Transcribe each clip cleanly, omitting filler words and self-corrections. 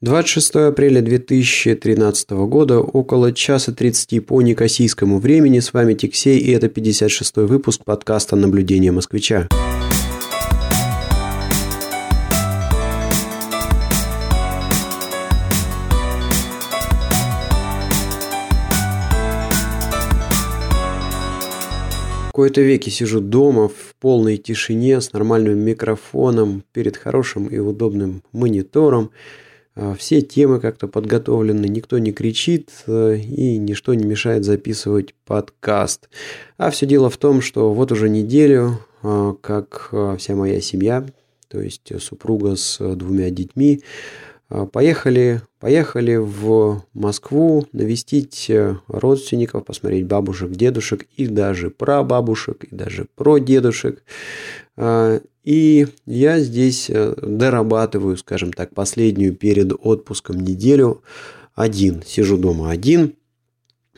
26 апреля 2013 года, около 1:30 по никосийскому времени. С вами Тиксей, и это 56-й выпуск подкаста «Наблюдение москвича». Какое-то веки сижу дома в полной тишине с нормальным микрофоном, перед хорошим и удобным монитором. Все темы как-то подготовлены, никто не кричит и ничто не мешает записывать подкаст. А все дело в том, что вот уже неделю, как вся моя семья, то есть супруга с двумя детьми, поехали в Москву навестить родственников, посмотреть бабушек, дедушек и даже прабабушек, и даже прадедушек. И я здесь дорабатываю, скажем так, последнюю перед отпуском неделю один. Сижу дома один.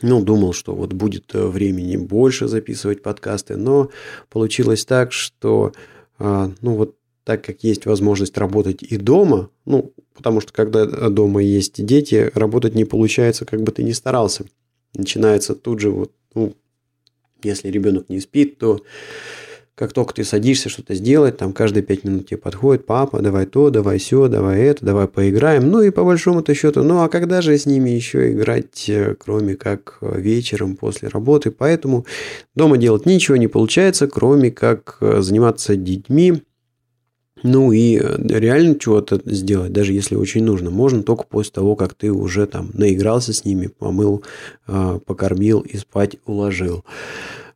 Ну, думал, что вот будет времени больше записывать подкасты, но получилось так, что так как есть возможность работать и дома, потому что когда дома есть дети, работать не получается, как бы ты ни старался. Начинается тут же, если ребенок не спит, то как только ты садишься что-то сделать, там каждые 5 минут тебе подходит: папа, давай то, давай сё, давай это, давай поиграем. Ну и по большому-то счету, а когда же с ними еще играть, кроме как вечером после работы? Поэтому дома делать ничего не получается, кроме как заниматься детьми. Ну и реально чего-то сделать, даже если очень нужно, можно только после того, как ты уже там наигрался с ними, помыл, покормил и спать уложил.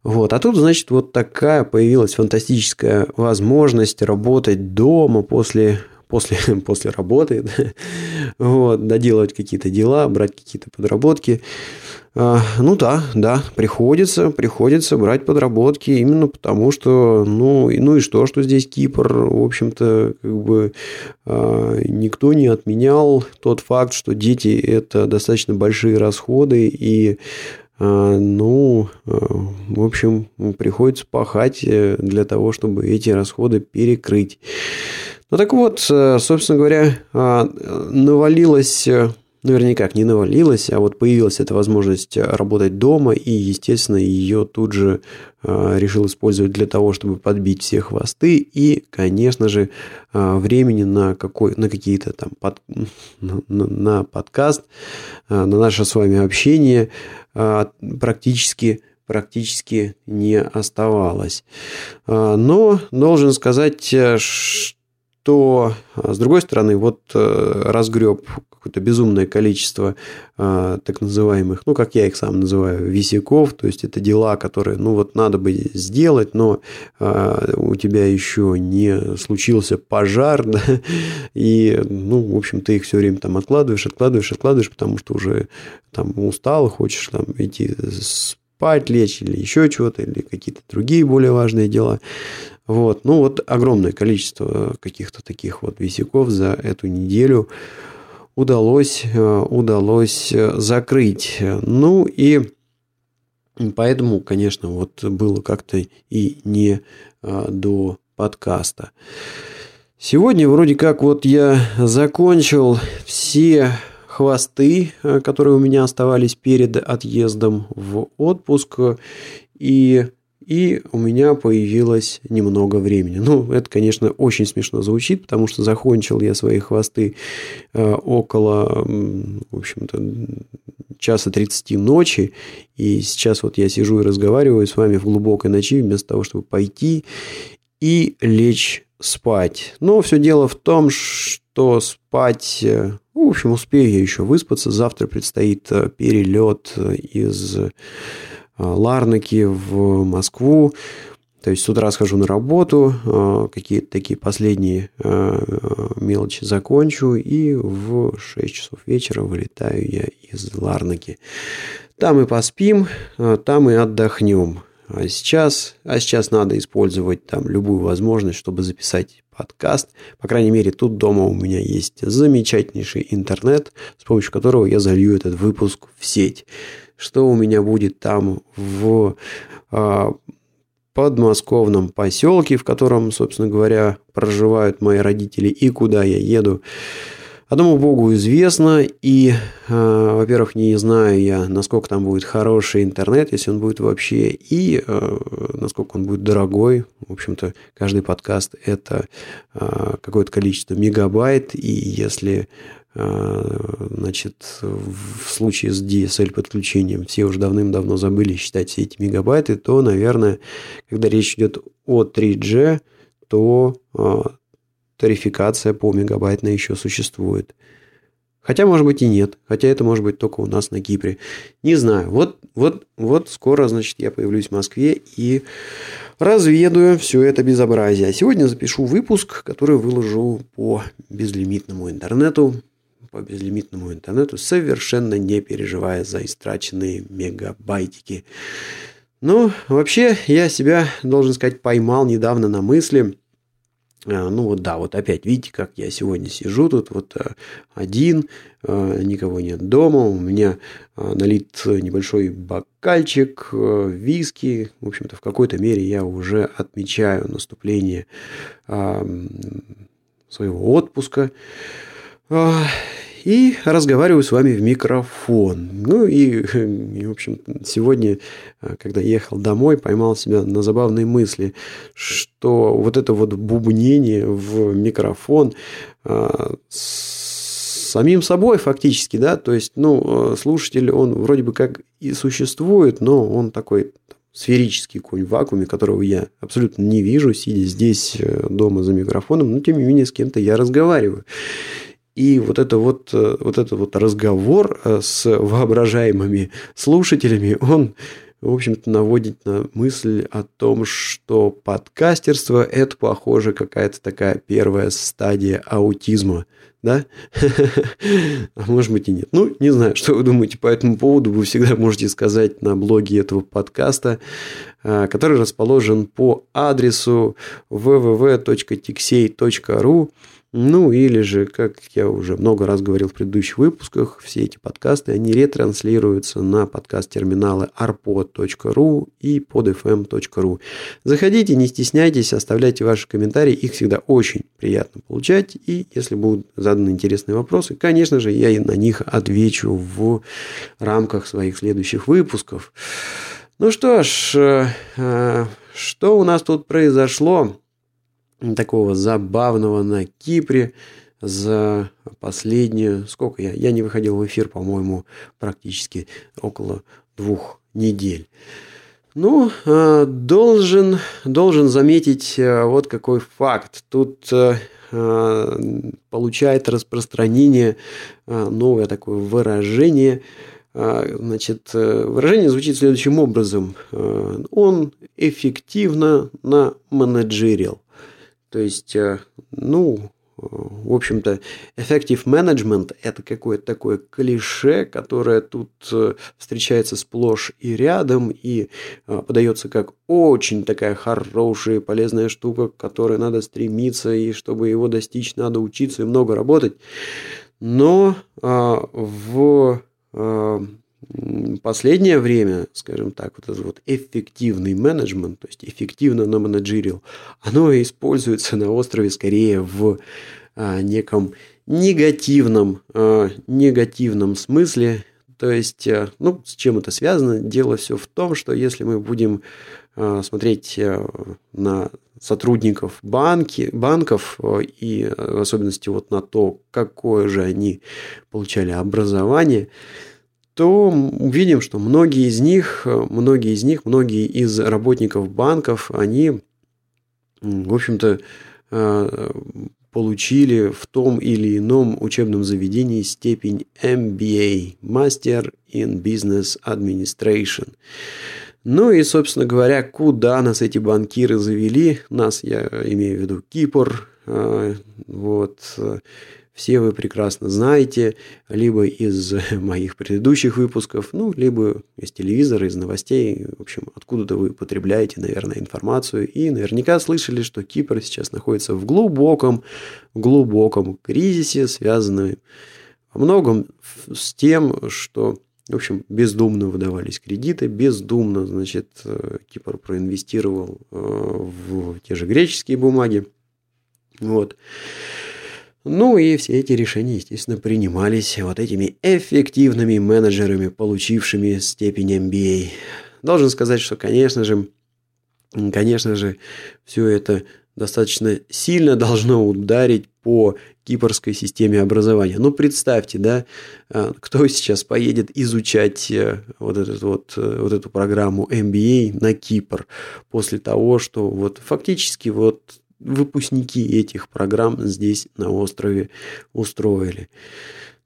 А тут, значит, вот такая появилась фантастическая возможность работать дома после работы, доделывать какие-то дела, брать какие-то подработки. Приходится брать подработки именно потому, что, что здесь Кипр, в общем-то, никто не отменял тот факт, что дети – это достаточно большие расходы, и, в общем, приходится пахать для того, чтобы эти расходы перекрыть. Собственно говоря, навалилось... Наверняка не навалилась, а вот появилась эта возможность работать дома, и, естественно, ее тут же решил использовать для того, чтобы подбить все хвосты, и, конечно же, времени на подкаст, на наше с вами общение практически не оставалось. Но должен сказать, что, с другой стороны, разгреб какое-то безумное количество так называемых, как я их сам называю, висяков, то есть это дела, которые, надо бы сделать, но у тебя еще не случился пожар, да? И, в общем, ты их все время там откладываешь, потому что уже там устал, хочешь там идти спать, лечь или еще чего-то, или какие-то другие более важные дела. Огромное количество каких-то таких висяков за эту неделю удалось закрыть. Ну, и поэтому, конечно, было как-то и не до подкаста. Сегодня вроде как я закончил все хвосты, которые у меня оставались перед отъездом в отпуск, и у меня появилось немного времени. Это, конечно, очень смешно звучит, потому что закончил я свои хвосты около, 1:30 ночи, и сейчас я сижу и разговариваю с вами в глубокой ночи, вместо того, чтобы пойти и лечь спать. Но все дело в том, что спать... успею я еще выспаться. Завтра предстоит перелет из Ларнаки в Москву. То есть с утра схожу на работу, какие-то такие последние мелочи закончу, и в 6 часов вечера вылетаю я из Ларнаки. Там и поспим, там и отдохнем. А сейчас надо использовать там любую возможность, чтобы записать подкаст. По крайней мере, тут дома у меня есть замечательнейший интернет, с помощью которого я залью этот выпуск в сеть. Что у меня будет там в подмосковном поселке, в котором, собственно говоря, проживают мои родители, и куда я еду, Одному богу известно, и, во-первых, не знаю я, насколько там будет хороший интернет, если он будет вообще, и насколько он будет дорогой. В общем-то, каждый подкаст – это какое-то количество мегабайт, и если, значит, в случае с DSL-подключением все уже давным-давно забыли считать все эти мегабайты, то, наверное, когда речь идет о 3G, то тарификация по мегабайтной еще существует. Хотя, может быть, и нет. Хотя это может быть только у нас на Кипре. Не знаю. Вот скоро, значит, я появлюсь в Москве и разведаю все это безобразие. А сегодня запишу выпуск, который выложу по безлимитному интернету. По безлимитному интернету, совершенно не переживая за истраченные мегабайтики. Ну, вообще, я себя, должен сказать, поймал недавно на мысли. Ну вот да, вот опять видите, как я сегодня сижу тут вот один, никого нет дома, у меня налит небольшой бокальчик виски. В общем-то, в какой-то мере я уже отмечаю наступление своего отпуска. И разговариваю с вами в микрофон. Ну и, в общем, сегодня, когда ехал домой, поймал себя на забавной мысли, что вот это вот бубнение в микрофон самим собой фактически, да, то есть, ну, слушатель, он вроде бы как и существует, но он такой сферический конь в вакууме, которого я абсолютно не вижу, сидя здесь дома за микрофоном, но тем не менее с кем-то я разговариваю. И вот этот разговор с воображаемыми слушателями, он, в общем-то, наводит на мысль о том, что подкастерство – это, похоже, какая-то такая первая стадия аутизма. Да? А может быть и нет. Ну, не знаю, что вы думаете по этому поводу. Вы всегда можете сказать на блоге этого подкаста, который расположен по адресу www.tixey.ru. Ну, или же, как я уже много раз говорил в предыдущих выпусках, все эти подкасты, они ретранслируются на подкаст-терминалы arpod.ru и podfm.ru. Заходите, не стесняйтесь, оставляйте ваши комментарии, их всегда очень приятно получать. И если будут заданы интересные вопросы, конечно же, я и на них отвечу в рамках своих следующих выпусков. Ну что ж, что у нас тут произошло такого забавного на Кипре за последнюю... Сколько я? Я не выходил в эфир, по-моему, практически около 2 недель. Ну, должен заметить вот какой факт. Тут получает распространение новое такое выражение. Значит, выражение звучит следующим образом. Он эффективно наменеджерил. То есть, ну, в общем-то, effective management – это какое-то такое клише, которое тут встречается сплошь и рядом, и подается как очень такая хорошая, полезная штука, к которой надо стремиться, и чтобы его достичь, надо учиться и много работать. Но в последнее время, скажем так, вот этот вот эффективный менеджмент, то есть эффективно наменеджерил, оно используется на острове скорее в неком негативном смысле. То есть, ну, с чем это связано? Дело все в том, что если мы будем смотреть на сотрудников банков и в особенности вот на то, какое же они получали образование, то увидим, что многие из работников банков, они, в общем-то, получили в том или ином учебном заведении степень MBA, Master in Business Administration. Ну и, собственно говоря, куда нас эти банкиры завели? Нас, я имею в виду Кипр, вот... Все вы прекрасно знаете, либо из моих предыдущих выпусков, ну, либо из телевизора, из новостей. В общем, откуда-то вы потребляете, наверное, информацию. И наверняка слышали, что Кипр сейчас находится в глубоком кризисе, связанном во многом с тем, что, в общем, бездумно выдавались кредиты, бездумно, значит, Кипр проинвестировал в те же греческие бумаги. Вот. Ну и все эти решения, естественно, принимались вот этими эффективными менеджерами, получившими степень MBA. Должен сказать, что, конечно же, все это достаточно сильно должно ударить по кипрской системе образования. Ну, представьте, да, кто сейчас поедет изучать вот эту программу MBA на Кипр после того, что фактически выпускники этих программ здесь на острове устроили.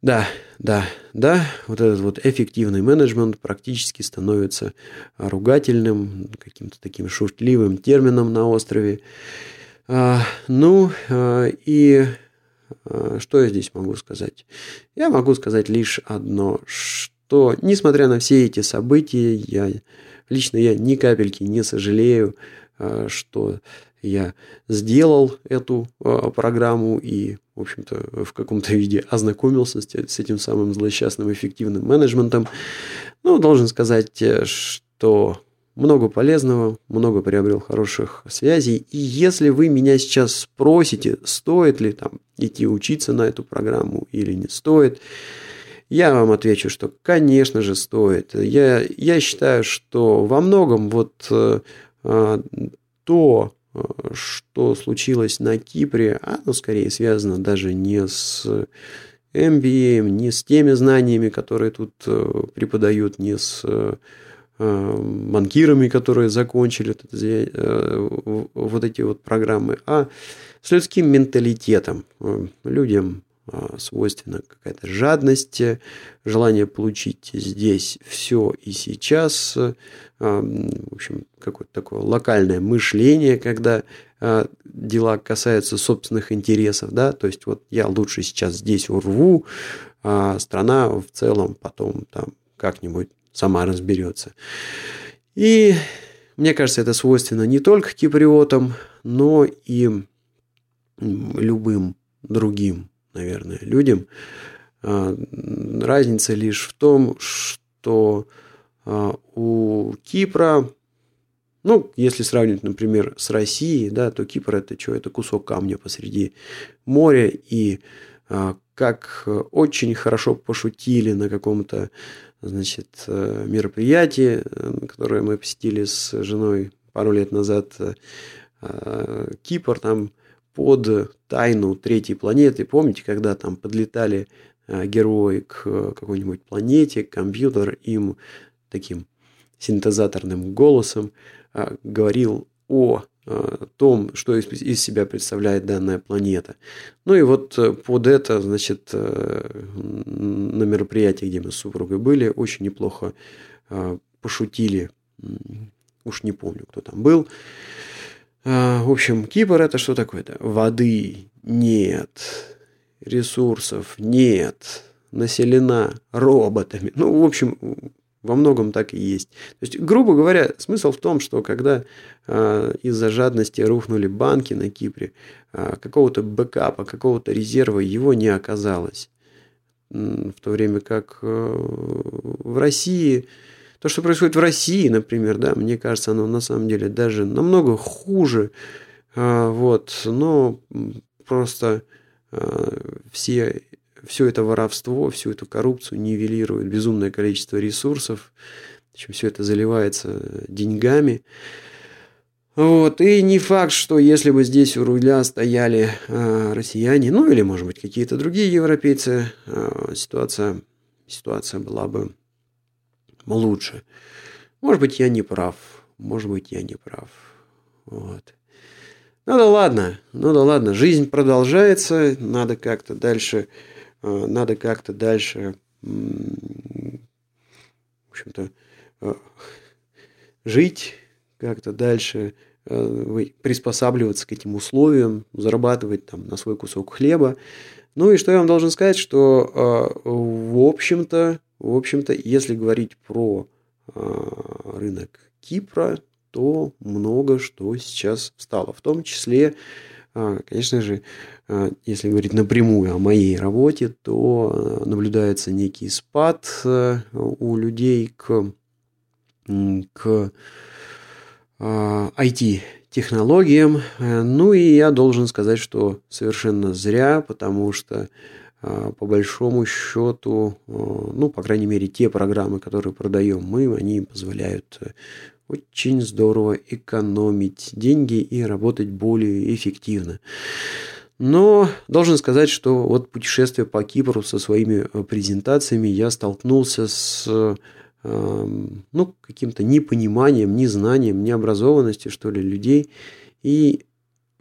Да, этот эффективный менеджмент практически становится ругательным, каким-то таким шутливым термином на острове. Что я здесь могу сказать? Я могу сказать лишь одно, что несмотря на все эти события, я лично ни капельки не сожалею, что я сделал эту программу и, в общем-то, в каком-то виде ознакомился с этим самым злосчастным эффективным менеджментом. Должен сказать, что много полезного, много приобрел хороших связей. И если вы меня сейчас спросите, стоит ли идти учиться на эту программу или не стоит, я вам отвечу, что, конечно же, стоит. Я считаю, что во многом то, что случилось на Кипре, оно скорее связано даже не с MBA, не с теми знаниями, которые тут преподают, не с банкирами, которые закончили вот эти программы, а с людским менталитетом. Людям свойственна какая-то жадность, желание получить здесь все и сейчас, в общем, какое-то такое локальное мышление, когда дела касаются собственных интересов, да, то есть я лучше сейчас здесь урву, а страна в целом потом как-нибудь сама разберется. И мне кажется, это свойственно не только киприотам, но и любым другим, наверное, людям. Разница лишь в том, что у Кипра, если сравнивать, например, с Россией, да, то Кипр – это что? Это кусок камня посреди моря. И как очень хорошо пошутили на каком-то мероприятии, которое мы посетили с женой пару лет назад, Кипр под тайну третьей планеты. Помните, когда подлетали герои к какой-нибудь планете, компьютер им таким синтезаторным голосом говорил о том, что из себя представляет данная планета. Под это, на мероприятии, где мы с супругой были, очень неплохо пошутили. Уж не помню, кто там был. В общем, Кипр – это что такое-то? Воды нет, ресурсов нет, населена роботами. В общем, во многом так и есть. То есть, грубо говоря, смысл в том, что когда из-за жадности рухнули банки на Кипре, какого-то бэкапа, какого-то резерва его не оказалось. В то время как в России... То, что происходит в России, например, да, мне кажется, оно на самом деле даже намного хуже. Но просто все это воровство, всю эту коррупцию нивелирует безумное количество ресурсов. Причем все это заливается деньгами. И не факт, что если бы здесь у руля стояли россияне, или, может быть, какие-то другие европейцы, ситуация была бы лучше. Может быть, я не прав. Ну да ладно. Жизнь продолжается. Надо как-то дальше, в общем-то, жить, как-то дальше приспосабливаться к этим условиям, зарабатывать на свой кусок хлеба. И что я вам должен сказать, что, в общем-то, если говорить про рынок Кипра, то много что сейчас стало. В том числе, конечно же, если говорить напрямую о моей работе, то наблюдается некий спад у людей к IT-технологиям. технологиям. Ну и я должен сказать, что совершенно зря, потому что по большому счету, ну, по крайней мере, те программы, которые продаем мы, они позволяют очень здорово экономить деньги и работать более эффективно. Но должен сказать, что вот путешествие по Кипру со своими презентациями я столкнулся с каким-то непониманием, незнанием, необразованностью, что ли, людей и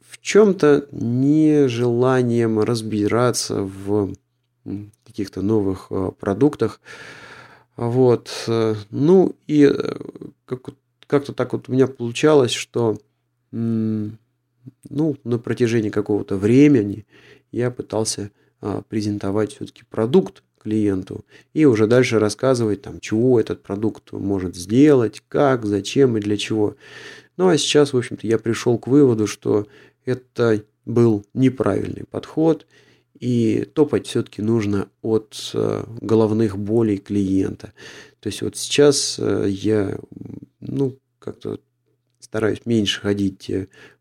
в чем-то нежеланием разбираться в каких-то новых продуктах. Вот. Ну и как-то так вот у меня получалось, что на протяжении какого-то времени я пытался презентовать все-таки продукт клиенту и уже дальше рассказывать, там, чего этот продукт может сделать, как, зачем и для чего. Ну, а сейчас, в общем-то, я пришел к выводу, что это был неправильный подход, и топать все-таки нужно от головных болей клиента. То есть, вот сейчас я как-то стараюсь меньше ходить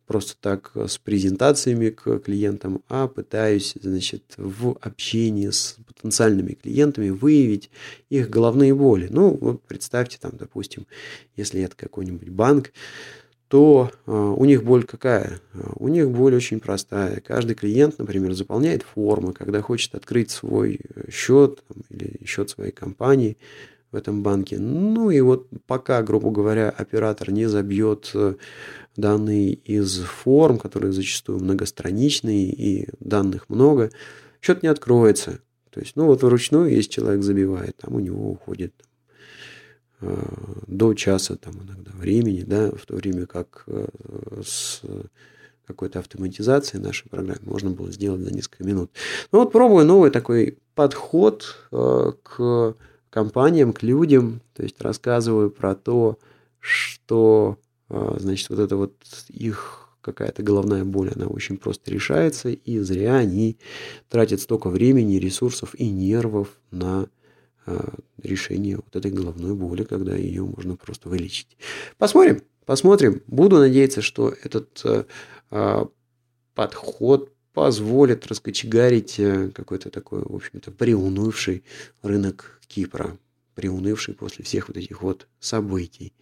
просто так с презентациями к клиентам, а пытаюсь, в общении с потенциальными клиентами выявить их головные боли. Ну, вот представьте, там, допустим, если это какой-нибудь банк, то у них боль какая? У них боль очень простая. Каждый клиент, например, заполняет формы, когда хочет открыть свой счет или счет своей компании в этом банке. Ну и вот пока, грубо говоря, оператор не забьет данные из форм, которые зачастую многостраничные и данных много, счет не откроется. То есть, вручную, если человек забивает, там у него уходит до часа там иногда времени, да, в то время как с какой-то автоматизацией нашей программы можно было сделать за несколько минут. Ну вот пробую новый такой подход к компаниям, к людям, то есть рассказываю про то, что, вот это вот их какая-то головная боль, она очень просто решается, и зря они тратят столько времени, ресурсов и нервов на решение вот этой головной боли, когда ее можно просто вылечить. Посмотрим. Буду надеяться, что этот подход позволит раскочегарить какой-то такой, в общем-то, приунывший рынок Кипра, приунывший после всех вот этих вот событий.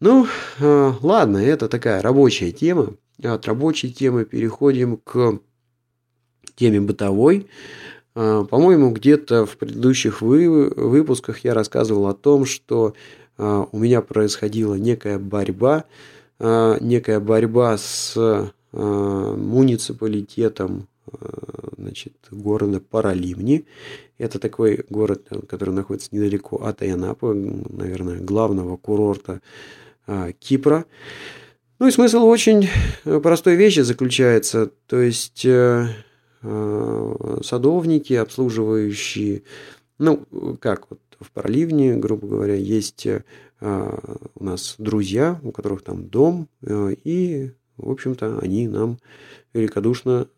Ну, ладно, это такая рабочая тема. От рабочей темы переходим к теме бытовой. По-моему, где-то в предыдущих выпусках я рассказывал о том, что у меня происходила некая борьба с муниципалитетом города Паралимни. Это такой город, который находится недалеко от Айанапы, наверное, главного курорта Кипра. Ну и смысл очень простой вещи заключается. То есть садовники, обслуживающие, в Паралимни, грубо говоря, есть у нас друзья, у которых там дом, и, в общем-то, они нам великодушно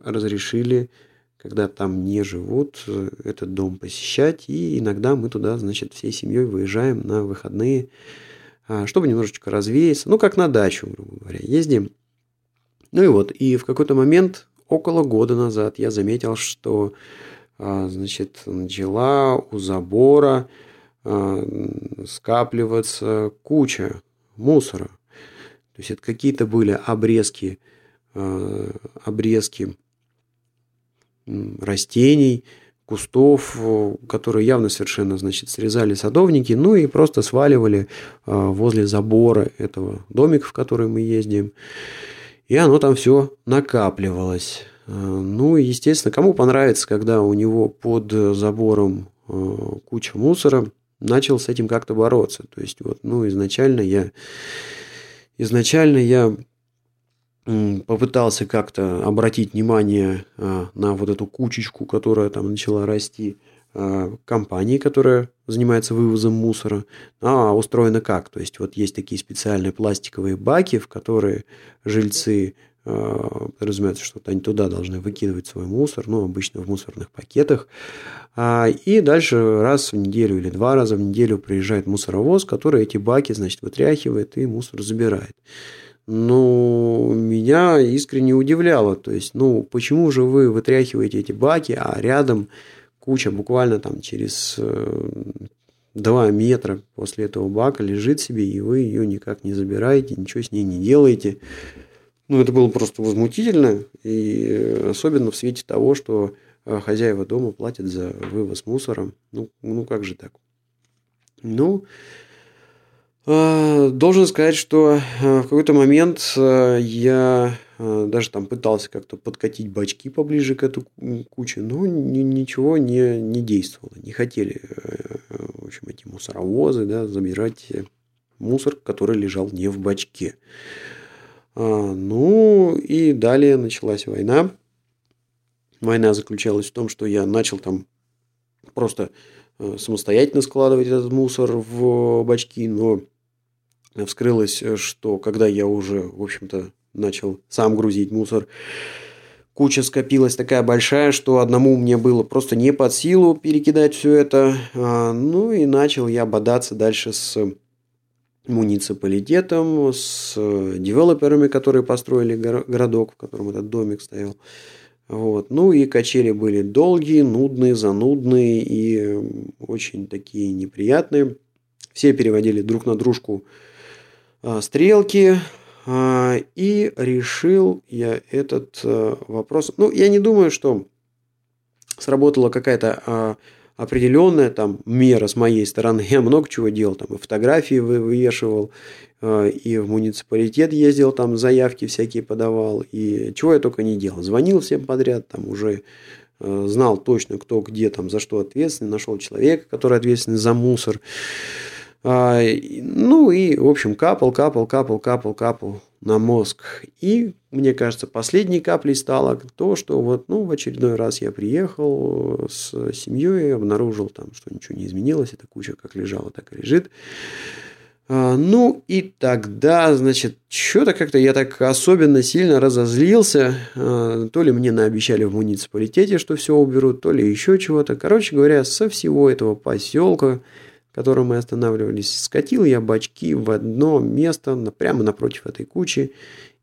разрешили, когда там не живут, этот дом посещать, и иногда мы туда, всей семьей выезжаем на выходные, чтобы немножечко развеяться, как на дачу, грубо говоря, ездим. Ну и вот, и в какой-то момент около года назад я заметил, что, начала у забора скапливаться куча мусора. То есть, это какие-то были обрезки растений, кустов, которые явно совершенно, срезали садовники, ну и просто сваливали возле забора этого домика, в который мы ездим. И оно там все накапливалось. Ну, и, естественно, кому понравится, когда у него под забором куча мусора, начал с этим как-то бороться. То есть, изначально я попытался как-то обратить внимание на вот эту кучечку, которая там начала расти, компании, которая занимается вывозом мусора. А устроено как? То есть, вот есть такие специальные пластиковые баки, в которые жильцы, разумеется, что они туда должны выкидывать свой мусор, обычно в мусорных пакетах. И дальше раз в неделю или два раза в неделю приезжает мусоровоз, который эти баки, вытряхивает и мусор забирает. но меня искренне удивляло. То есть, почему же вы вытряхиваете эти баки, а рядом куча, буквально там через 2 метра после этого бака лежит себе, и вы ее никак не забираете, ничего с ней не делаете. Это было просто возмутительно, и особенно в свете того, что хозяева дома платят за вывоз мусора. Как же так? Должен сказать, что в какой-то момент я даже там пытался как-то подкатить бачки поближе к этой куче, но ничего не действовало. Не хотели, в общем, эти мусоровозы забирать мусор, который лежал не в бачке. И далее началась война. Война заключалась в том, что я начал там просто самостоятельно складывать этот мусор в бачки, но вскрылось, что когда я уже, в общем-то, начал сам грузить мусор, куча скопилась такая большая, что одному мне было просто не под силу перекидать все это. И начал я бодаться дальше с муниципалитетом, с девелоперами, которые построили городок, в котором этот домик стоял. И качели были долгие, нудные, занудные и очень такие неприятные. Все переводили друг на дружку стрелки. И решил я этот вопрос. Я не думаю, что сработала какая-то определенная там мера с моей стороны. Я много чего делал, там и фотографии вывешивал, и в муниципалитет ездил, там заявки всякие подавал, и чего я только не делал. Звонил всем подряд, там уже знал точно, кто где там за что ответственный, нашел человека, который ответственный за мусор. В общем, капал на мозг. И, мне кажется, последней каплей стало то, что в очередной раз я приехал с семьей, обнаружил там, что ничего не изменилось, эта куча как лежала, так и лежит. Тогда, что-то как-то я так особенно сильно разозлился. То ли мне наобещали в муниципалитете, что все уберут, то ли еще чего-то. Короче говоря, со всего этого поселка, в котором мы останавливались, скатил я бачки в одно место, прямо напротив этой кучи,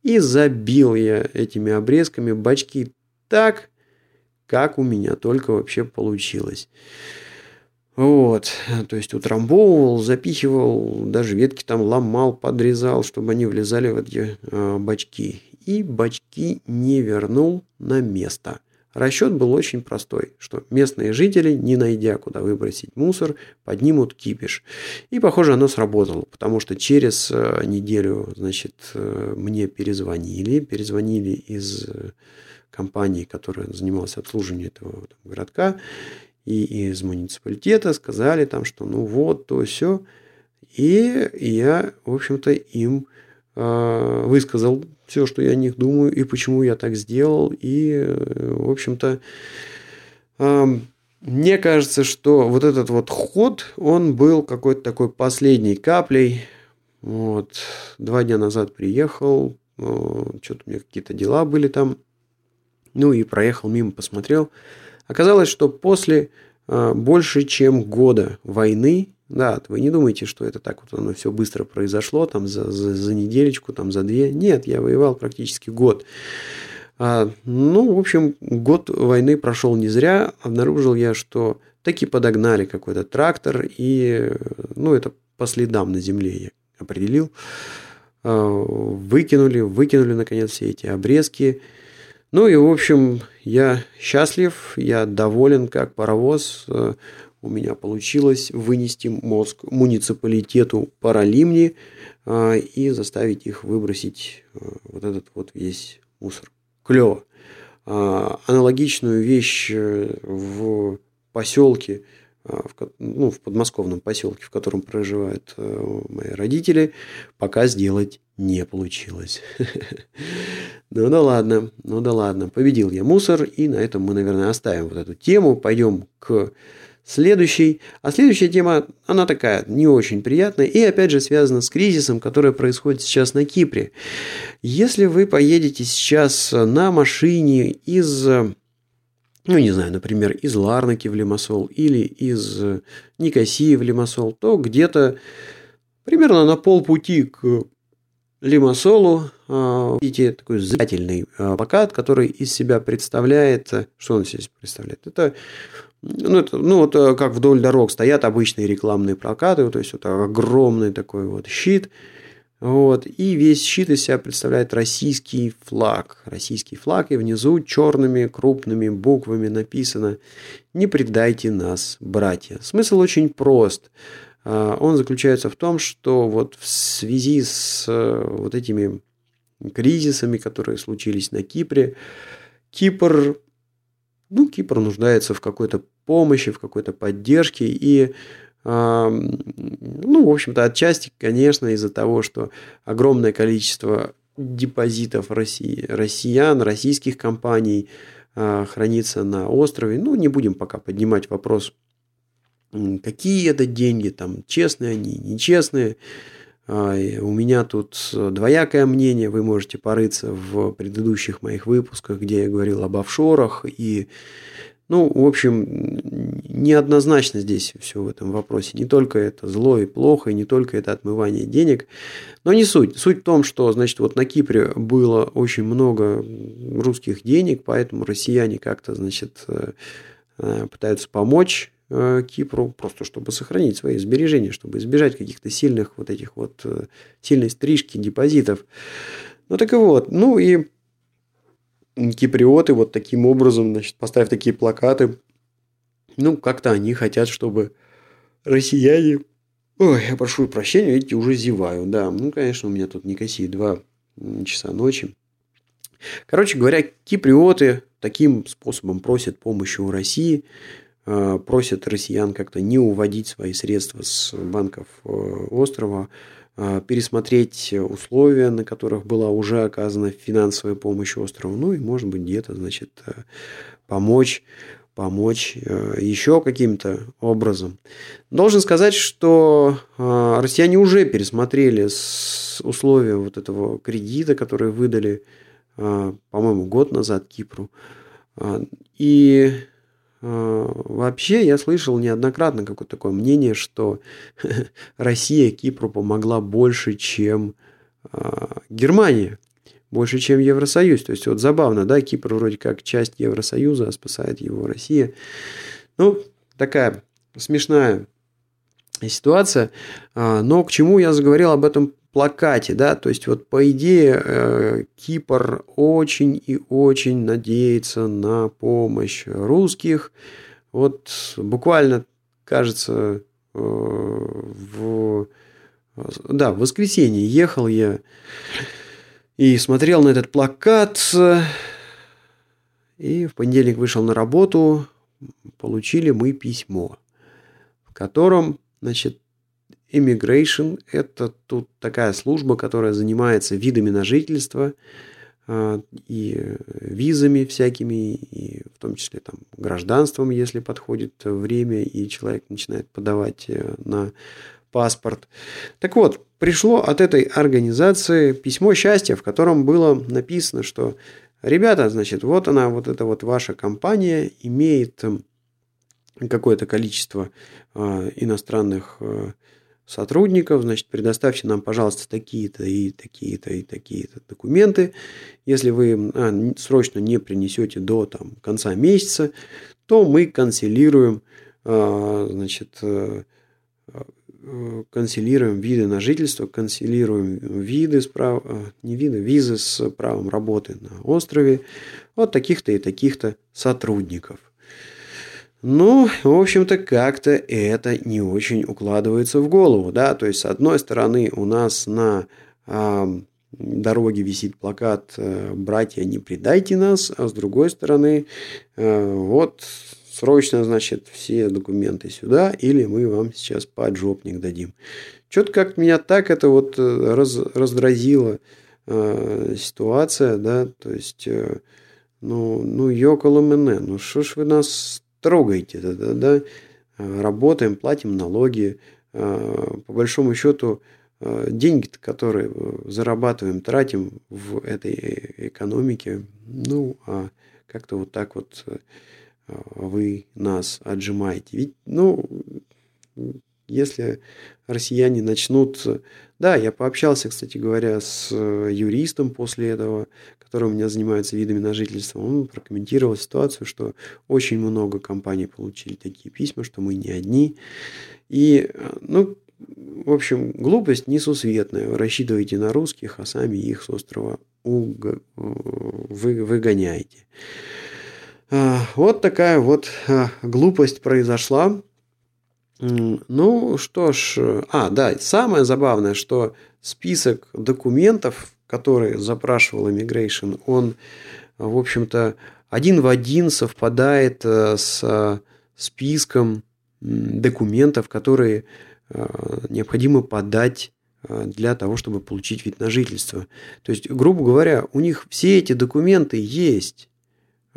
и забил я этими обрезками бачки так, как у меня только вообще получилось. То есть утрамбовывал, запихивал, даже ветки там ломал, подрезал, чтобы они влезали в эти бачки. И бачки не вернул на место. Расчет был очень простой, что местные жители, не найдя куда выбросить мусор, поднимут кипиш. И, похоже, оно сработало, потому что через неделю, мне перезвонили из компании, которая занималась обслуживанием этого городка, и из муниципалитета сказали там, что то все. И я, в общем-то, им высказал все, что я о них думаю, и почему я так сделал. И, в общем-то, мне кажется, что этот ход, он был какой-то такой последней каплей. 2 дня назад приехал, что-то у меня какие-то дела были там. И проехал мимо, посмотрел. Оказалось, что после больше чем года войны, вы не думаете, что это так оно все быстро произошло, там за неделечку, там за 2. Нет, я воевал практически год. В общем, год войны прошел не зря. Обнаружил я, что таки подогнали какой-то трактор, и, это по следам на земле я определил. Выкинули, наконец, все эти обрезки. В общем, я счастлив, я доволен, как паровоз. У меня получилось вынести мозг муниципалитету Паралимни и заставить их выбросить этот весь мусор. Клево. Аналогичную вещь в поселке, в подмосковном поселке, в котором проживают мои родители, пока сделать не получилось. Ну да ладно. Победил я мусор, и на этом мы, наверное, оставим эту тему. Пойдем к следующий. А следующая тема, она такая, не очень приятная, и опять же связана с кризисом, который происходит сейчас на Кипре. Если вы поедете сейчас на машине из, например, из Ларнаки в Лимассол или из Никосии в Лимассол, то где-то примерно на полпути к Лимассолу, видите, такой замечательный плакат, который из себя представляет, что он здесь представляет? Это вот как вдоль дорог стоят обычные рекламные плакаты, то есть вот огромный такой вот щит, вот, и весь щит из себя представляет российский флаг, и внизу черными крупными буквами написано: «Не предайте нас, братья». Смысл очень прост. Он заключается в том, что вот в связи с вот этими кризисами, которые случились на Кипре, Кипр нуждается в какой-то помощи, в какой-то поддержке. И, в общем-то, отчасти, конечно, из-за того, что огромное количество депозитов россиян, российских компаний хранится на острове. Не будем пока поднимать вопрос, какие это деньги, там, честные они, нечестные. У меня тут двоякое мнение. Вы можете порыться в предыдущих моих выпусках, где я говорил об офшорах. И, в общем, неоднозначно здесь все в этом вопросе. Не только это зло и плохо, и не только это отмывание денег. Но не суть. Суть в том, что, вот на Кипре было очень много русских денег, поэтому россияне как-то, пытаются помочь Кипру, просто чтобы сохранить свои сбережения, чтобы избежать каких-то сильных сильной стрижки депозитов. И киприоты вот таким образом, поставив такие плакаты, как-то они хотят, чтобы россияне... Ой, я прошу прощения, видите, уже зеваю, да. Конечно, у меня тут Никосия 2 часа ночи. Короче говоря, киприоты таким способом просят помощи у России, просят россиян как-то не уводить свои средства с банков острова, пересмотреть условия, на которых была уже оказана финансовая помощь острову, и, может быть, где-то, помочь еще каким-то образом. Должен сказать, что россияне уже пересмотрели условия вот этого кредита, который выдали, по-моему, год назад Кипру. И вообще, я слышал неоднократно какое-то такое мнение, что Россия Кипру помогла больше, чем Германия, больше, чем Евросоюз. То есть, вот забавно, да, Кипр вроде как часть Евросоюза, а спасает его Россия. Такая смешная ситуация. Но к чему я заговорил об этом плакате, да, то есть, вот по идее Кипр очень и очень надеется на помощь русских. Вот буквально, кажется, в воскресенье ехал я и смотрел на этот плакат, и в понедельник вышел на работу, получили мы письмо, в котором, Immigration – это тут такая служба, которая занимается видами на жительство и визами всякими, и в том числе гражданством, если подходит время, и человек начинает подавать на паспорт. Так вот, пришло от этой организации письмо счастья, в котором было написано, что ребята, вот она, вот эта вот ваша компания имеет какое-то количество иностранных сотрудников, предоставьте нам, пожалуйста, такие-то и такие-то и такие-то документы. Если вы срочно не принесете до конца месяца, то мы канцелируем виды на жительство, канцелируем визы с правом работы на острове от таких-то и таких-то сотрудников. В общем-то, как-то это не очень укладывается в голову, да, то есть, с одной стороны, у нас на дороге висит плакат «Братья, не предайте нас», а с другой стороны, срочно, все документы сюда, или мы вам сейчас поджопник дадим. Что-то как-то меня так это раздразила ситуация, да, то есть, ёкало мене, что ж вы нас... Трогайте, да, работаем, платим налоги. По большому счету, деньги, которые зарабатываем, тратим в этой экономике, а как-то вот так вот вы нас отжимаете. Ведь, Если россияне начнут... Да, я пообщался, кстати говоря, с юристом после этого, который у меня занимается видами на жительство. Он прокомментировал ситуацию, что очень много компаний получили такие письма, что мы не одни. И, ну, в общем, глупость несусветная. Вы рассчитываете на русских, а сами их с острова выгоняете. Вот такая вот глупость произошла. Ну, что ж... Да, самое забавное, что список документов, которые запрашивал Immigration, он, в общем-то, один в один совпадает с списком документов, которые необходимо подать для того, чтобы получить вид на жительство. То есть, грубо говоря, у них все эти документы есть.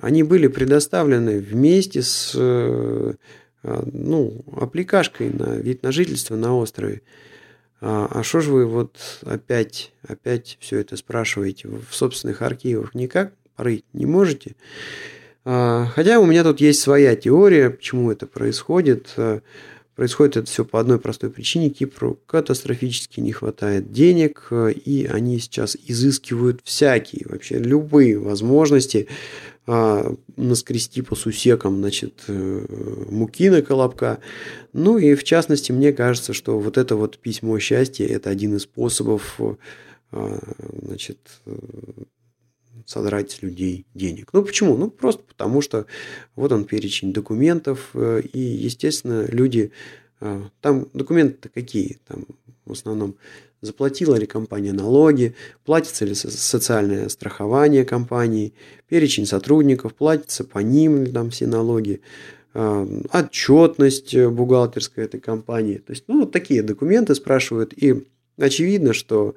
Они были предоставлены вместе с... апликашкой на вид на жительство на острове. А что же вы вот опять все это спрашиваете? Вы в собственных архивах никак порыть не можете? Хотя у меня тут есть своя теория, почему это происходит. Происходит это все по одной простой причине. Кипру катастрофически не хватает денег, и они сейчас изыскивают всякие, вообще любые возможности наскрести по сусекам, муки на колобка. Ну и в частности, мне кажется, что вот это вот письмо счастья – это один из способов, содрать с людей денег. Ну, почему? Ну, просто потому, что вот он перечень документов, и, естественно, люди... Там документы-то какие? Там в основном заплатила ли компания налоги, платится ли социальное страхование компании, перечень сотрудников, платятся по ним там все налоги, отчетность бухгалтерская этой компании. То есть, вот такие документы спрашивают, и очевидно, что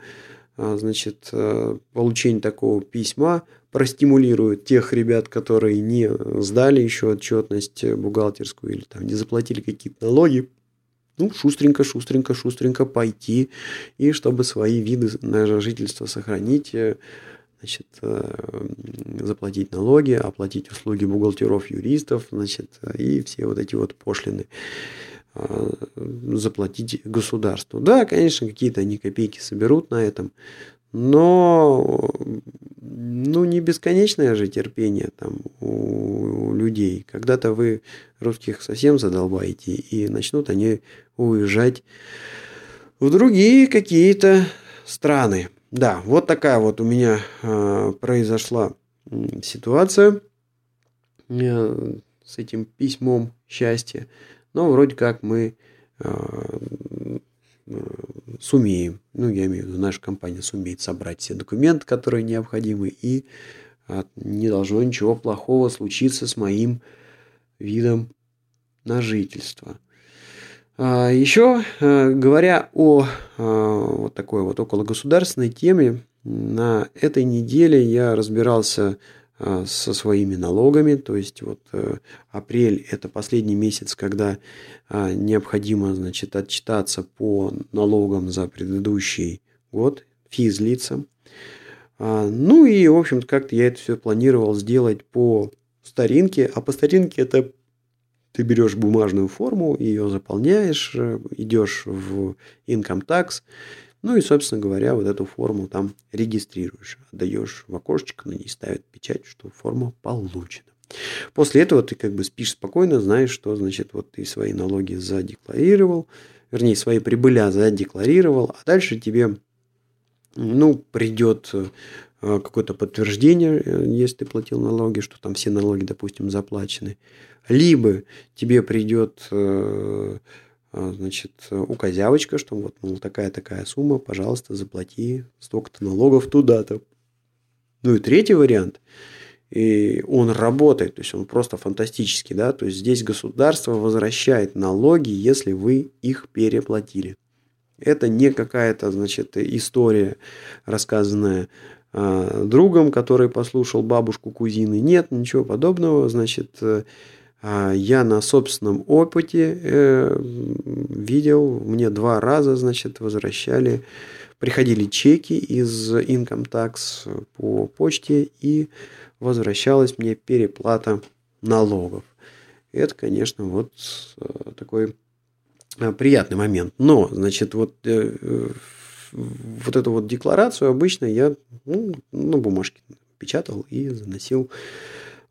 получение такого письма простимулирует тех ребят, которые не сдали еще отчетность бухгалтерскую или там не заплатили какие-то налоги. Ну, шустренько пойти, и чтобы свои виды на жительство сохранить, заплатить налоги, оплатить услуги бухгалтеров, юристов, и все вот эти вот пошлины заплатить государству. Да, конечно, какие-то они копейки соберут на этом, но не бесконечное же терпение там у людей. Когда-то вы русских совсем задолбаете, и начнут они уезжать в другие какие-то страны. Да, вот такая вот у меня произошла ситуация с этим письмом счастья. Но вроде как мы сумеем, я имею в виду, наша компания сумеет собрать все документы, которые необходимы, и не должно ничего плохого случиться с моим видом на жительство. Еще, говоря о вот такой вот окологосударственной теме, на этой неделе я разбирался со своими налогами, то есть вот апрель – это последний месяц, когда необходимо, отчитаться по налогам за предыдущий год физлицам. Ну и, в общем-то, как-то я это все планировал сделать по старинке, а по старинке это ты берешь бумажную форму, ее заполняешь, идешь в Income Tax, и, собственно говоря, вот эту форму там регистрируешь, отдаешь в окошечко, на ней ставят печать, что форма получена. После этого ты спишь спокойно, знаешь, что вот ты свои налоги задекларировал, вернее, свои прибыли задекларировал, а дальше тебе придет какое-то подтверждение, если ты платил налоги, что там все налоги, допустим, заплачены, либо тебе придет... указявочка, что вот, такая-такая сумма, пожалуйста, заплати столько-то налогов туда-то. Ну и третий вариант, и он работает, то есть он просто фантастический, да, то есть здесь государство возвращает налоги, если вы их переплатили. Это не какая-то, история, рассказанная другом, который послушал бабушку кузины. Нет, ничего подобного, я на собственном опыте видел, мне 2 раза, возвращали, приходили чеки из Income Tax по почте, и возвращалась мне переплата налогов. Это, конечно, вот такой приятный момент. Но, значит, вот эту вот декларацию обычно я на бумажке печатал и заносил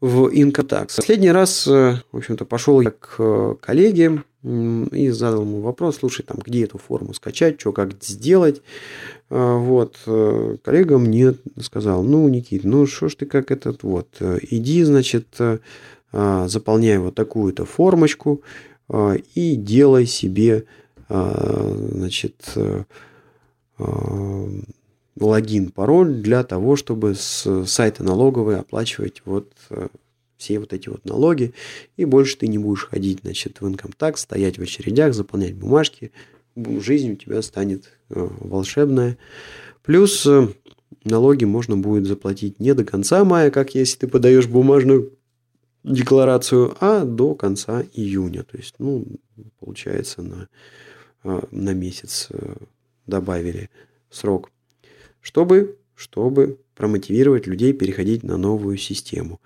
в Income Tax. Последний раз, в общем-то, пошел я к коллеге и задал ему вопрос: слушай, там, где эту форму скачать, что, как сделать. Вот, коллега мне сказал: ну, Никит, ну, что ж ты как этот вот, иди, значит, заполняй вот такую-то формочку и делай себе, значит, логин, пароль для того, чтобы с сайта налоговой оплачивать вот все вот эти вот налоги. И больше ты не будешь ходить, значит, в Income Tax, стоять в очередях, заполнять бумажки. Жизнь у тебя станет волшебная. Плюс налоги можно будет заплатить не до конца мая, как если ты подаешь бумажную декларацию, а до конца июня. То есть, ну, получается, на месяц добавили срок, чтобы промотивировать людей переходить на новую систему.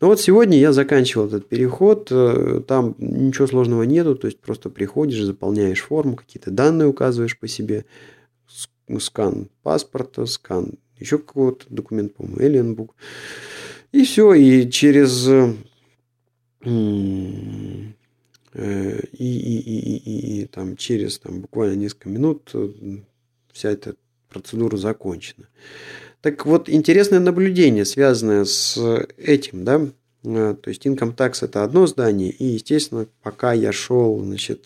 Но вот сегодня я заканчивал этот переход. Там ничего сложного нету. То есть, просто приходишь, заполняешь форму, какие-то данные указываешь по себе. Скан паспорта, скан еще какого-то документа, по-моему, Alien Book. И все. И через... там через буквально несколько минут вся эта процедура закончена. Так вот, интересное наблюдение, связанное с этим, да, то есть Income Tax — это одно здание, и, естественно, пока я шел, значит,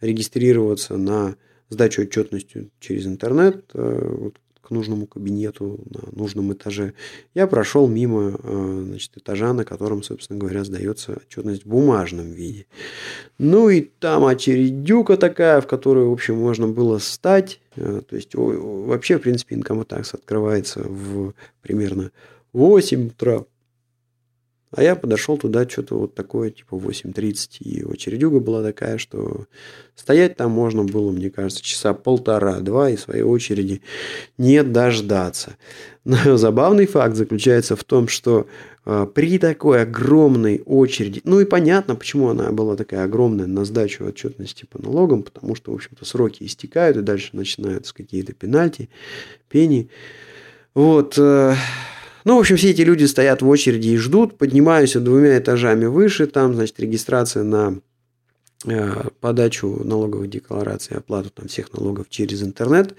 регистрироваться на сдачу отчетностью через интернет, вот, к нужному кабинету на нужном этаже, я прошел мимо, значит, этажа, на котором, собственно говоря, сдается отчетность в бумажном виде. Ну и там очередюка такая, в которую, в общем, можно было встать. То есть, вообще, в принципе, Income Tax открывается в примерно 8 утра. А я подошел туда, что-то вот такое, типа 8:30, и очередюга была такая, что стоять там можно было, мне кажется, часа полтора-два, и своей очереди не дождаться. Но забавный факт заключается в том, что при такой огромной очереди, ну и понятно, почему она была такая огромная на сдачу отчетности по налогам, потому что, в общем-то, сроки истекают, и дальше начинаются какие-то пенальти, пени. Вот... Ну, в общем, все эти люди стоят в очереди и ждут. Поднимаюсь двумя этажами выше. Там, значит, регистрация на подачу налоговой декларации, оплату там всех налогов через интернет.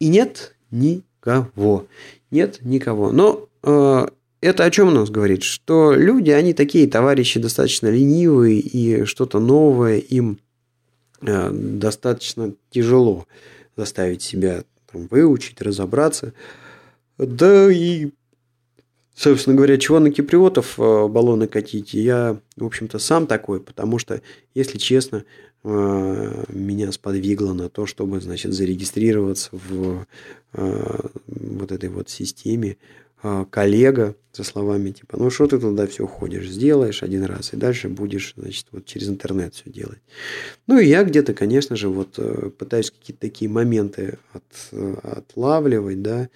И нет никого. Нет никого. Но это о чем у нас говорит? Что люди, они такие товарищи достаточно ленивые, и что-то новое им достаточно тяжело заставить себя там выучить, разобраться. Да и, собственно говоря, чего на киприотов баллоны катить, я, в общем-то, сам такой, потому что, если честно, меня сподвигло на то, чтобы, значит, зарегистрироваться в вот этой вот системе коллега со словами типа: ну что ты туда все ходишь, сделаешь один раз и дальше будешь, значит, вот через интернет все делать. Ну и я где-то, конечно же, вот пытаюсь какие-то такие моменты отлавливать, да.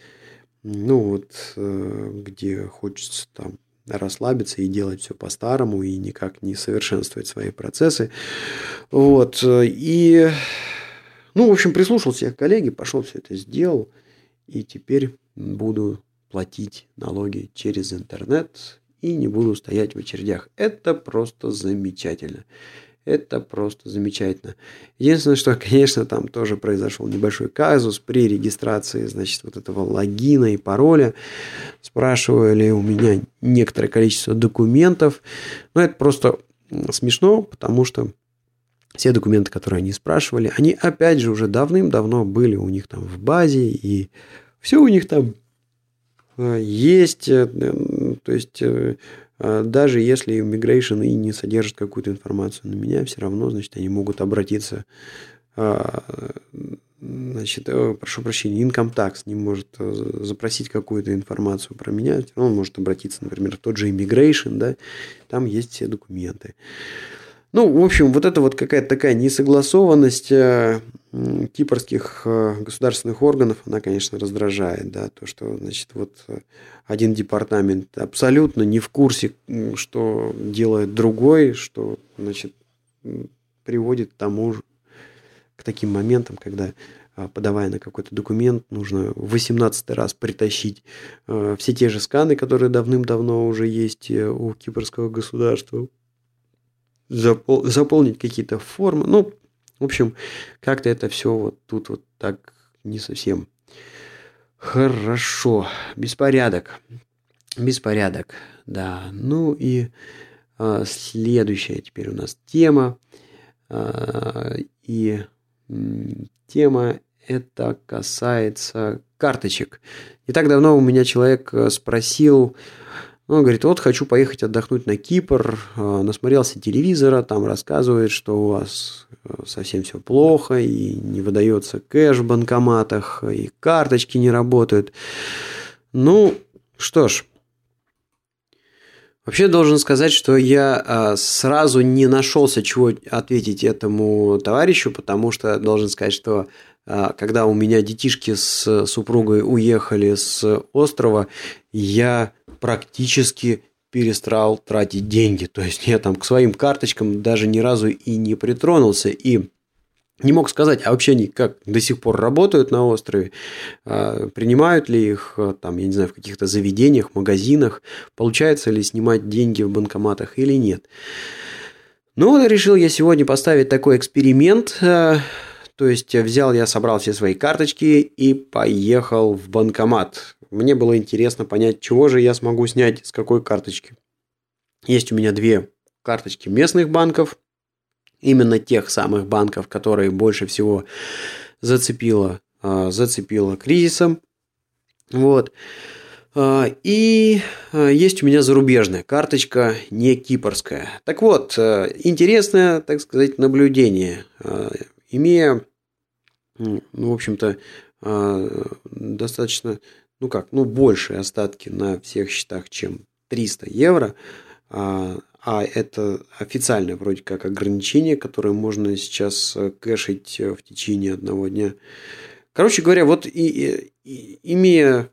Ну, вот, где хочется там расслабиться и делать все по-старому, и никак не совершенствовать свои процессы. Вот. И, ну, в общем, прислушался я к коллеге, пошел все это сделал, и теперь буду платить налоги через интернет и не буду стоять в очередях. Это просто замечательно. Это просто замечательно. Единственное, что, конечно, там тоже произошел небольшой казус при регистрации, значит, вот этого логина и пароля. Спрашивали у меня некоторое количество документов. Но это просто смешно, потому что все документы, которые они спрашивали, они, опять же, уже давным-давно были у них там в базе, и все у них там есть. То есть... Даже если Migration и не содержит какую-то информацию на меня, все равно, значит, они могут обратиться, значит, прошу прощения, Income Tax не может запросить какую-то информацию про меня, он может обратиться, например, в тот же Migration, да, там есть все документы. Ну, в общем, вот это вот какая-то такая несогласованность кипрских государственных органов, она, конечно, раздражает, да, то, что, значит, вот один департамент абсолютно не в курсе, что делает другой, что, значит, приводит к тому, таким моментам, когда, подавая на какой-то документ, нужно в 18-й раз притащить все те же сканы, которые давным-давно уже есть у кипрского государства, заполнить какие-то формы. Ну, в общем, как-то это все вот тут вот так не совсем хорошо. Беспорядок, да. Ну и следующая теперь у нас тема. И тема это касается карточек. Не так давно у меня человек спросил, он говорит, вот хочу поехать отдохнуть на Кипр, насмотрелся телевизора, там рассказывает, что у вас совсем все плохо, и не выдается кэш в банкоматах, и карточки не работают. Ну, что ж, вообще должен сказать, что я сразу не нашелся, чего ответить этому товарищу, потому что должен сказать, что когда у меня детишки с супругой уехали с острова, я практически перестал тратить деньги. То есть, я там к своим карточкам даже ни разу и не притронулся. И не мог сказать, а вообще они как до сих пор работают на острове, принимают ли их, там, я не знаю, в каких-то заведениях, магазинах, получается ли снимать деньги в банкоматах или нет. Ну, вот решил я сегодня поставить такой эксперимент. То есть, собрал все свои карточки и поехал в банкомат. Мне было интересно понять, чего же я смогу снять, с какой карточки. Есть у меня две карточки местных банков. Именно тех самых банков, которые больше всего зацепило кризисом. Вот. И есть у меня зарубежная карточка, не кипрская. Так вот, интересное, так сказать, наблюдение. Имея, в общем-то, достаточно, большие остатки на всех счетах, чем 300 евро, а это официальное вроде как ограничение, которое можно сейчас кэшить в течение одного дня. Короче говоря, вот и имея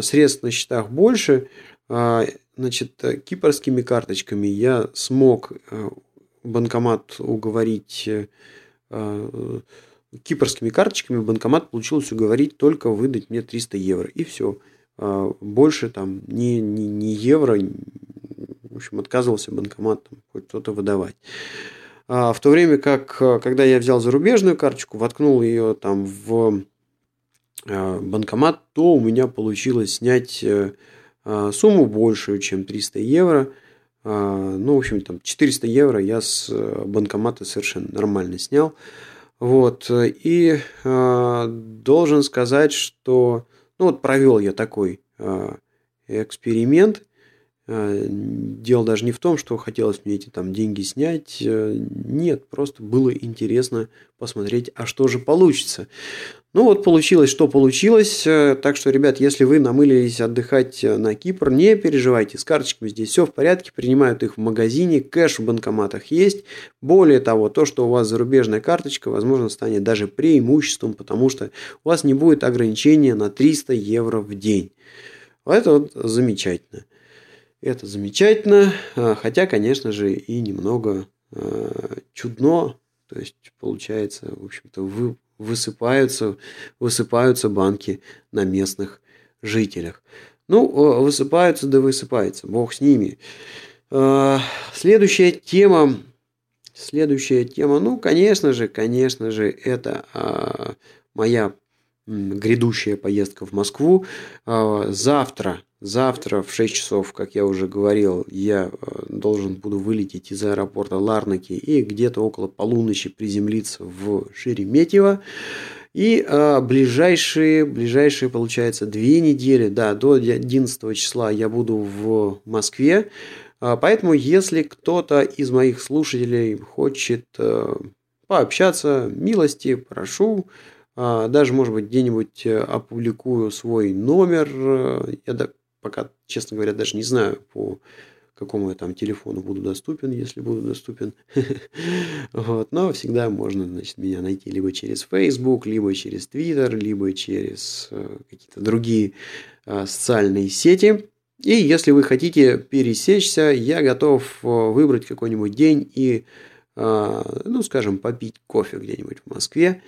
средств на счетах больше, кипрскими карточками я смог кипрскими карточками банкомат получилось уговорить только выдать мне 300 евро. И все. Больше там ни евро, в общем, отказывался банкомат там, хоть что-то выдавать. В то время как, когда я взял зарубежную карточку, воткнул ее там в банкомат, то у меня получилось снять сумму большую, чем 300 евро. Ну, в общем, там 400 евро я с банкомата совершенно нормально снял. Вот. И должен сказать, что провел я такой эксперимент. Дело даже не в том, что хотелось мне эти там деньги снять. Нет, просто было интересно посмотреть, а что же получится. Ну, вот получилось, что получилось. Так что, ребят, если вы намылились отдыхать на Кипр, не переживайте. С карточками здесь все в порядке. Принимают их в магазине. Кэш в банкоматах есть. Более того, то, что у вас зарубежная карточка, возможно, станет даже преимуществом, потому что у вас не будет ограничения на 300 евро в день. Это вот замечательно. Это замечательно, хотя, конечно же, и немного чудно. То есть, получается, в общем-то, высыпаются банки на местных жителях. Ну, высыпаются, бог с ними. Следующая тема, конечно же, это моя грядущая поездка в Москву. Завтра в 6 часов, как я уже говорил, я должен буду вылететь из аэропорта Ларнаки и где-то около полуночи приземлиться в Шереметьево. И ближайшие, получается, 2 недели, до 11 числа я буду в Москве. Поэтому, если кто-то из моих слушателей хочет пообщаться, милости прошу. Даже, может быть, где-нибудь опубликую свой номер. Я пока, честно говоря, даже не знаю, по какому я там телефону буду доступен, если буду доступен. Вот. Но всегда можно, меня найти либо через Facebook, либо через Twitter, либо через какие-то другие социальные сети. И если вы хотите пересечься, я готов выбрать какой-нибудь день и ну, скажем, попить кофе где-нибудь в Москве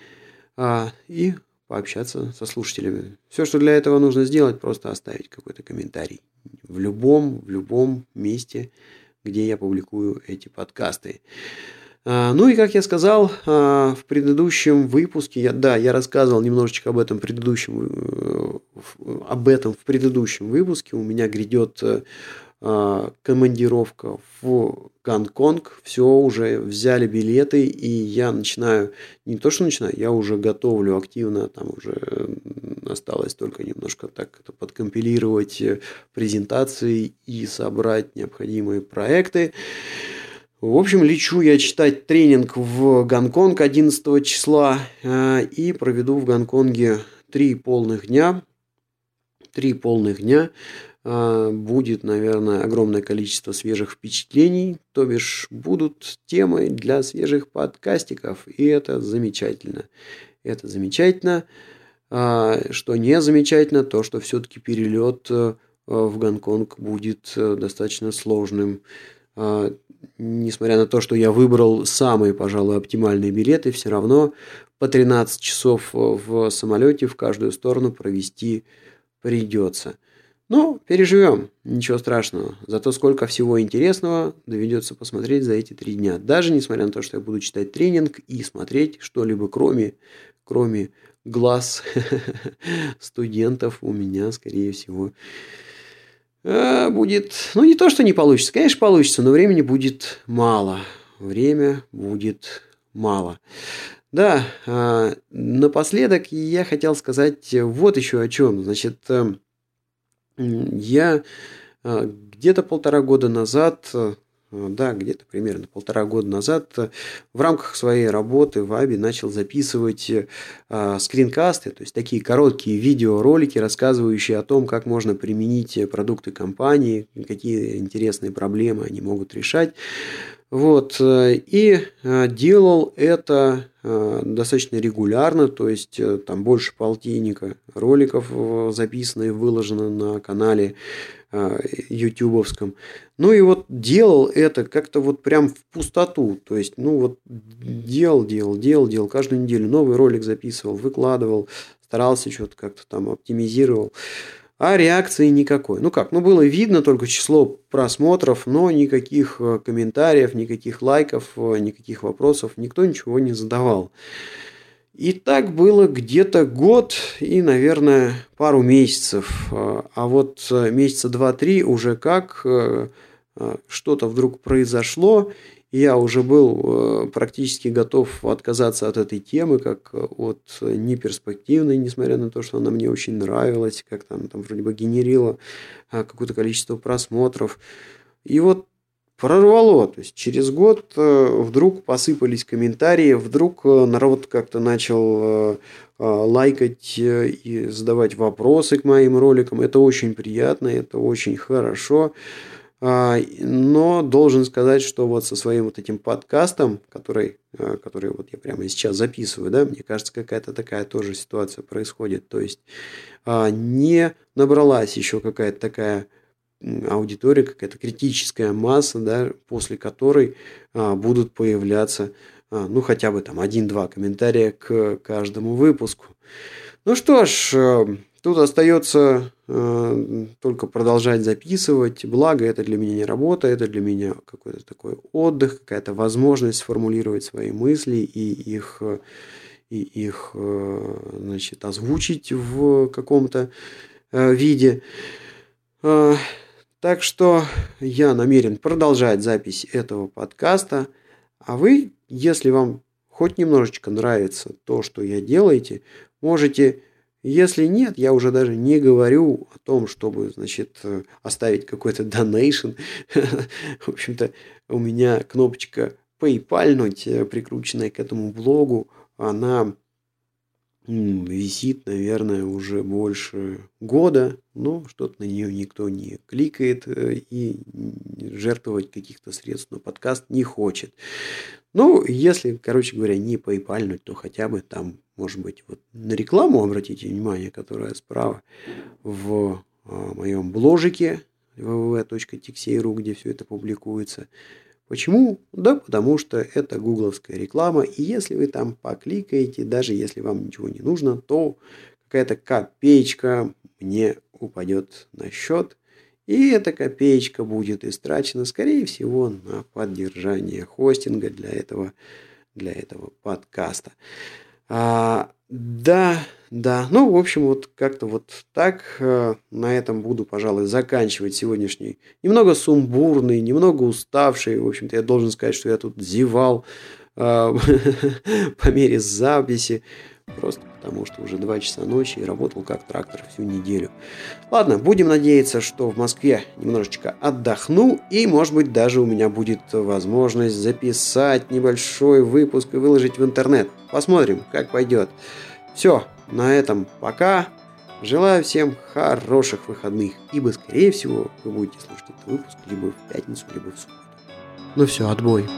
и пообщаться со слушателями. Все, что для этого нужно сделать, просто оставить какой-то комментарий в любом месте, где я публикую эти подкасты. Ну и, как я сказал, в предыдущем выпуске, я рассказывал немножечко об этом в предыдущем выпуске. У меня грядет командировка в Гонконг. Все, уже взяли билеты, и я я уже готовлю активно, там уже осталось только немножко подкомпилировать презентации и собрать необходимые проекты. В общем, лечу я читать тренинг в Гонконг 11 числа и проведу в Гонконге 3 полных дня. 3 полных дня. Будет, наверное, огромное количество свежих впечатлений, то бишь будут темы для свежих подкастиков. И это замечательно. Это замечательно. Что не замечательно, то, что все-таки перелет в Гонконг будет достаточно сложным. Несмотря на то, что я выбрал самые, пожалуй, оптимальные билеты, все равно по 13 часов в самолете в каждую сторону провести придется. Но переживем, ничего страшного. Зато сколько всего интересного доведется посмотреть за эти 3 дня. Даже несмотря на то, что я буду читать тренинг и смотреть что-либо, кроме глаз студентов, у меня, скорее всего, будет, не то, что не получится, конечно, получится, но времени будет мало. Да, напоследок я хотел сказать вот еще о чем. Значит, я где-то 1,5 года назад, примерно 1,5 года назад, в рамках своей работы в АБИ начал записывать скринкасты, то есть такие короткие видеоролики, рассказывающие о том, как можно применить продукты компании, какие интересные проблемы они могут решать. Вот. И делал это достаточно регулярно, то есть там больше полтинника роликов записано и выложено на канале ютубовском. Ну и вот делал это как-то вот прям в пустоту, то есть делал, каждую неделю новый ролик записывал, выкладывал, старался что-то как-то там оптимизировал. А реакции никакой. Было видно только число просмотров, но никаких комментариев, никаких лайков, никаких вопросов, никто ничего не задавал. И так было где-то год и, наверное, пару месяцев. А вот месяца 2-3 уже как что-то вдруг произошло, и я уже был практически готов отказаться от этой темы, как от неперспективной, несмотря на то, что она мне очень нравилась, как там вроде бы генерила какое-то количество просмотров. И вот прорвало. То есть через год вдруг посыпались комментарии, вдруг народ как-то начал лайкать и задавать вопросы к моим роликам. Это очень приятно, это очень хорошо. Но должен сказать, что вот со своим вот этим подкастом, который вот я прямо сейчас записываю, да, мне кажется, какая-то такая тоже ситуация происходит. То есть не набралась еще какая-то такая аудитория, какая-то критическая масса, да, после которой будут появляться хотя бы там 1-2 комментария к каждому выпуску. Ну что ж, тут остается только продолжать записывать. Благо, это для меня не работа, это для меня какой-то такой отдых, какая-то возможность сформулировать свои мысли и их значит, озвучить в каком-то виде. Так что я намерен продолжать запись этого подкаста. А вы, если вам хоть немножечко нравится то, что я делаю, можете... Если нет, я уже даже не говорю о том, чтобы, значит, оставить какой-то донейшн. В общем-то, у меня кнопочка PayPal, прикрученная к этому блогу, она висит, наверное, уже больше года. Но что-то на нее никто не кликает и жертвовать каких-то средств на подкаст не хочет. Если, не PayPal, то хотя бы там, может быть, вот на рекламу обратите внимание, которая справа в моем бложике www.tixer.ru, где все это публикуется. Почему? Да потому что это гугловская реклама, и если вы там покликаете, даже если вам ничего не нужно, то какая-то копеечка мне упадет на счет, и эта копеечка будет истрачена, скорее всего, на поддержание хостинга для этого подкаста. В общем, вот как-то вот так. На этом буду, пожалуй, заканчивать сегодняшний немного сумбурный, немного уставший. В общем-то, я должен сказать, что я тут зевал по мере записи. Просто потому, что уже 2 часа ночи и работал как трактор всю неделю. Ладно, будем надеяться, что в Москве немножечко отдохну. И, может быть, даже у меня будет возможность записать небольшой выпуск и выложить в интернет. Посмотрим, как пойдет. Все, на этом пока. Желаю всем хороших выходных. Ибо, скорее всего, вы будете слушать этот выпуск либо в пятницу, либо в субботу. Ну все, отбой.